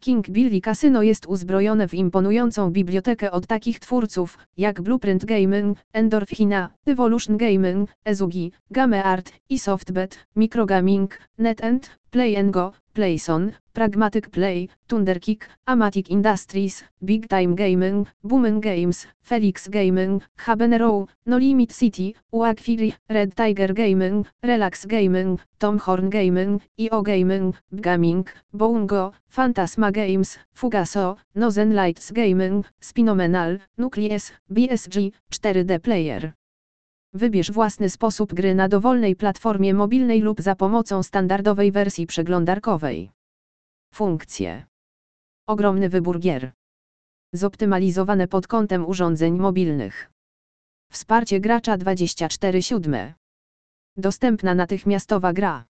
King Billy Casino jest uzbrojone w imponującą bibliotekę od takich twórców, jak Blueprint Gaming, Endorphina, Evolution Gaming, Ezugi, GameArt, i Softbet, Microgaming, NetEnt, Play'n Go, Playson, Pragmatic Play, Thunderkick, Amatic Industries, Big Time Gaming, Booming Games, Felix Gaming, Habanero, No Limit City, Red Tiger Gaming, Relax Gaming, Tom Horn Gaming, E.O. Gaming, Bgaming, Bongo, Fantasma Games, Fugaso, Nozen Lights Gaming, Spinomenal, Nucleus, BSG, 4D Player. Wybierz własny sposób gry na dowolnej platformie mobilnej lub za pomocą standardowej wersji przeglądarkowej. Funkcje. Ogromny wybór gier. Zoptymalizowane pod kątem urządzeń mobilnych. Wsparcie gracza 24/7. Dostępna natychmiastowa gra.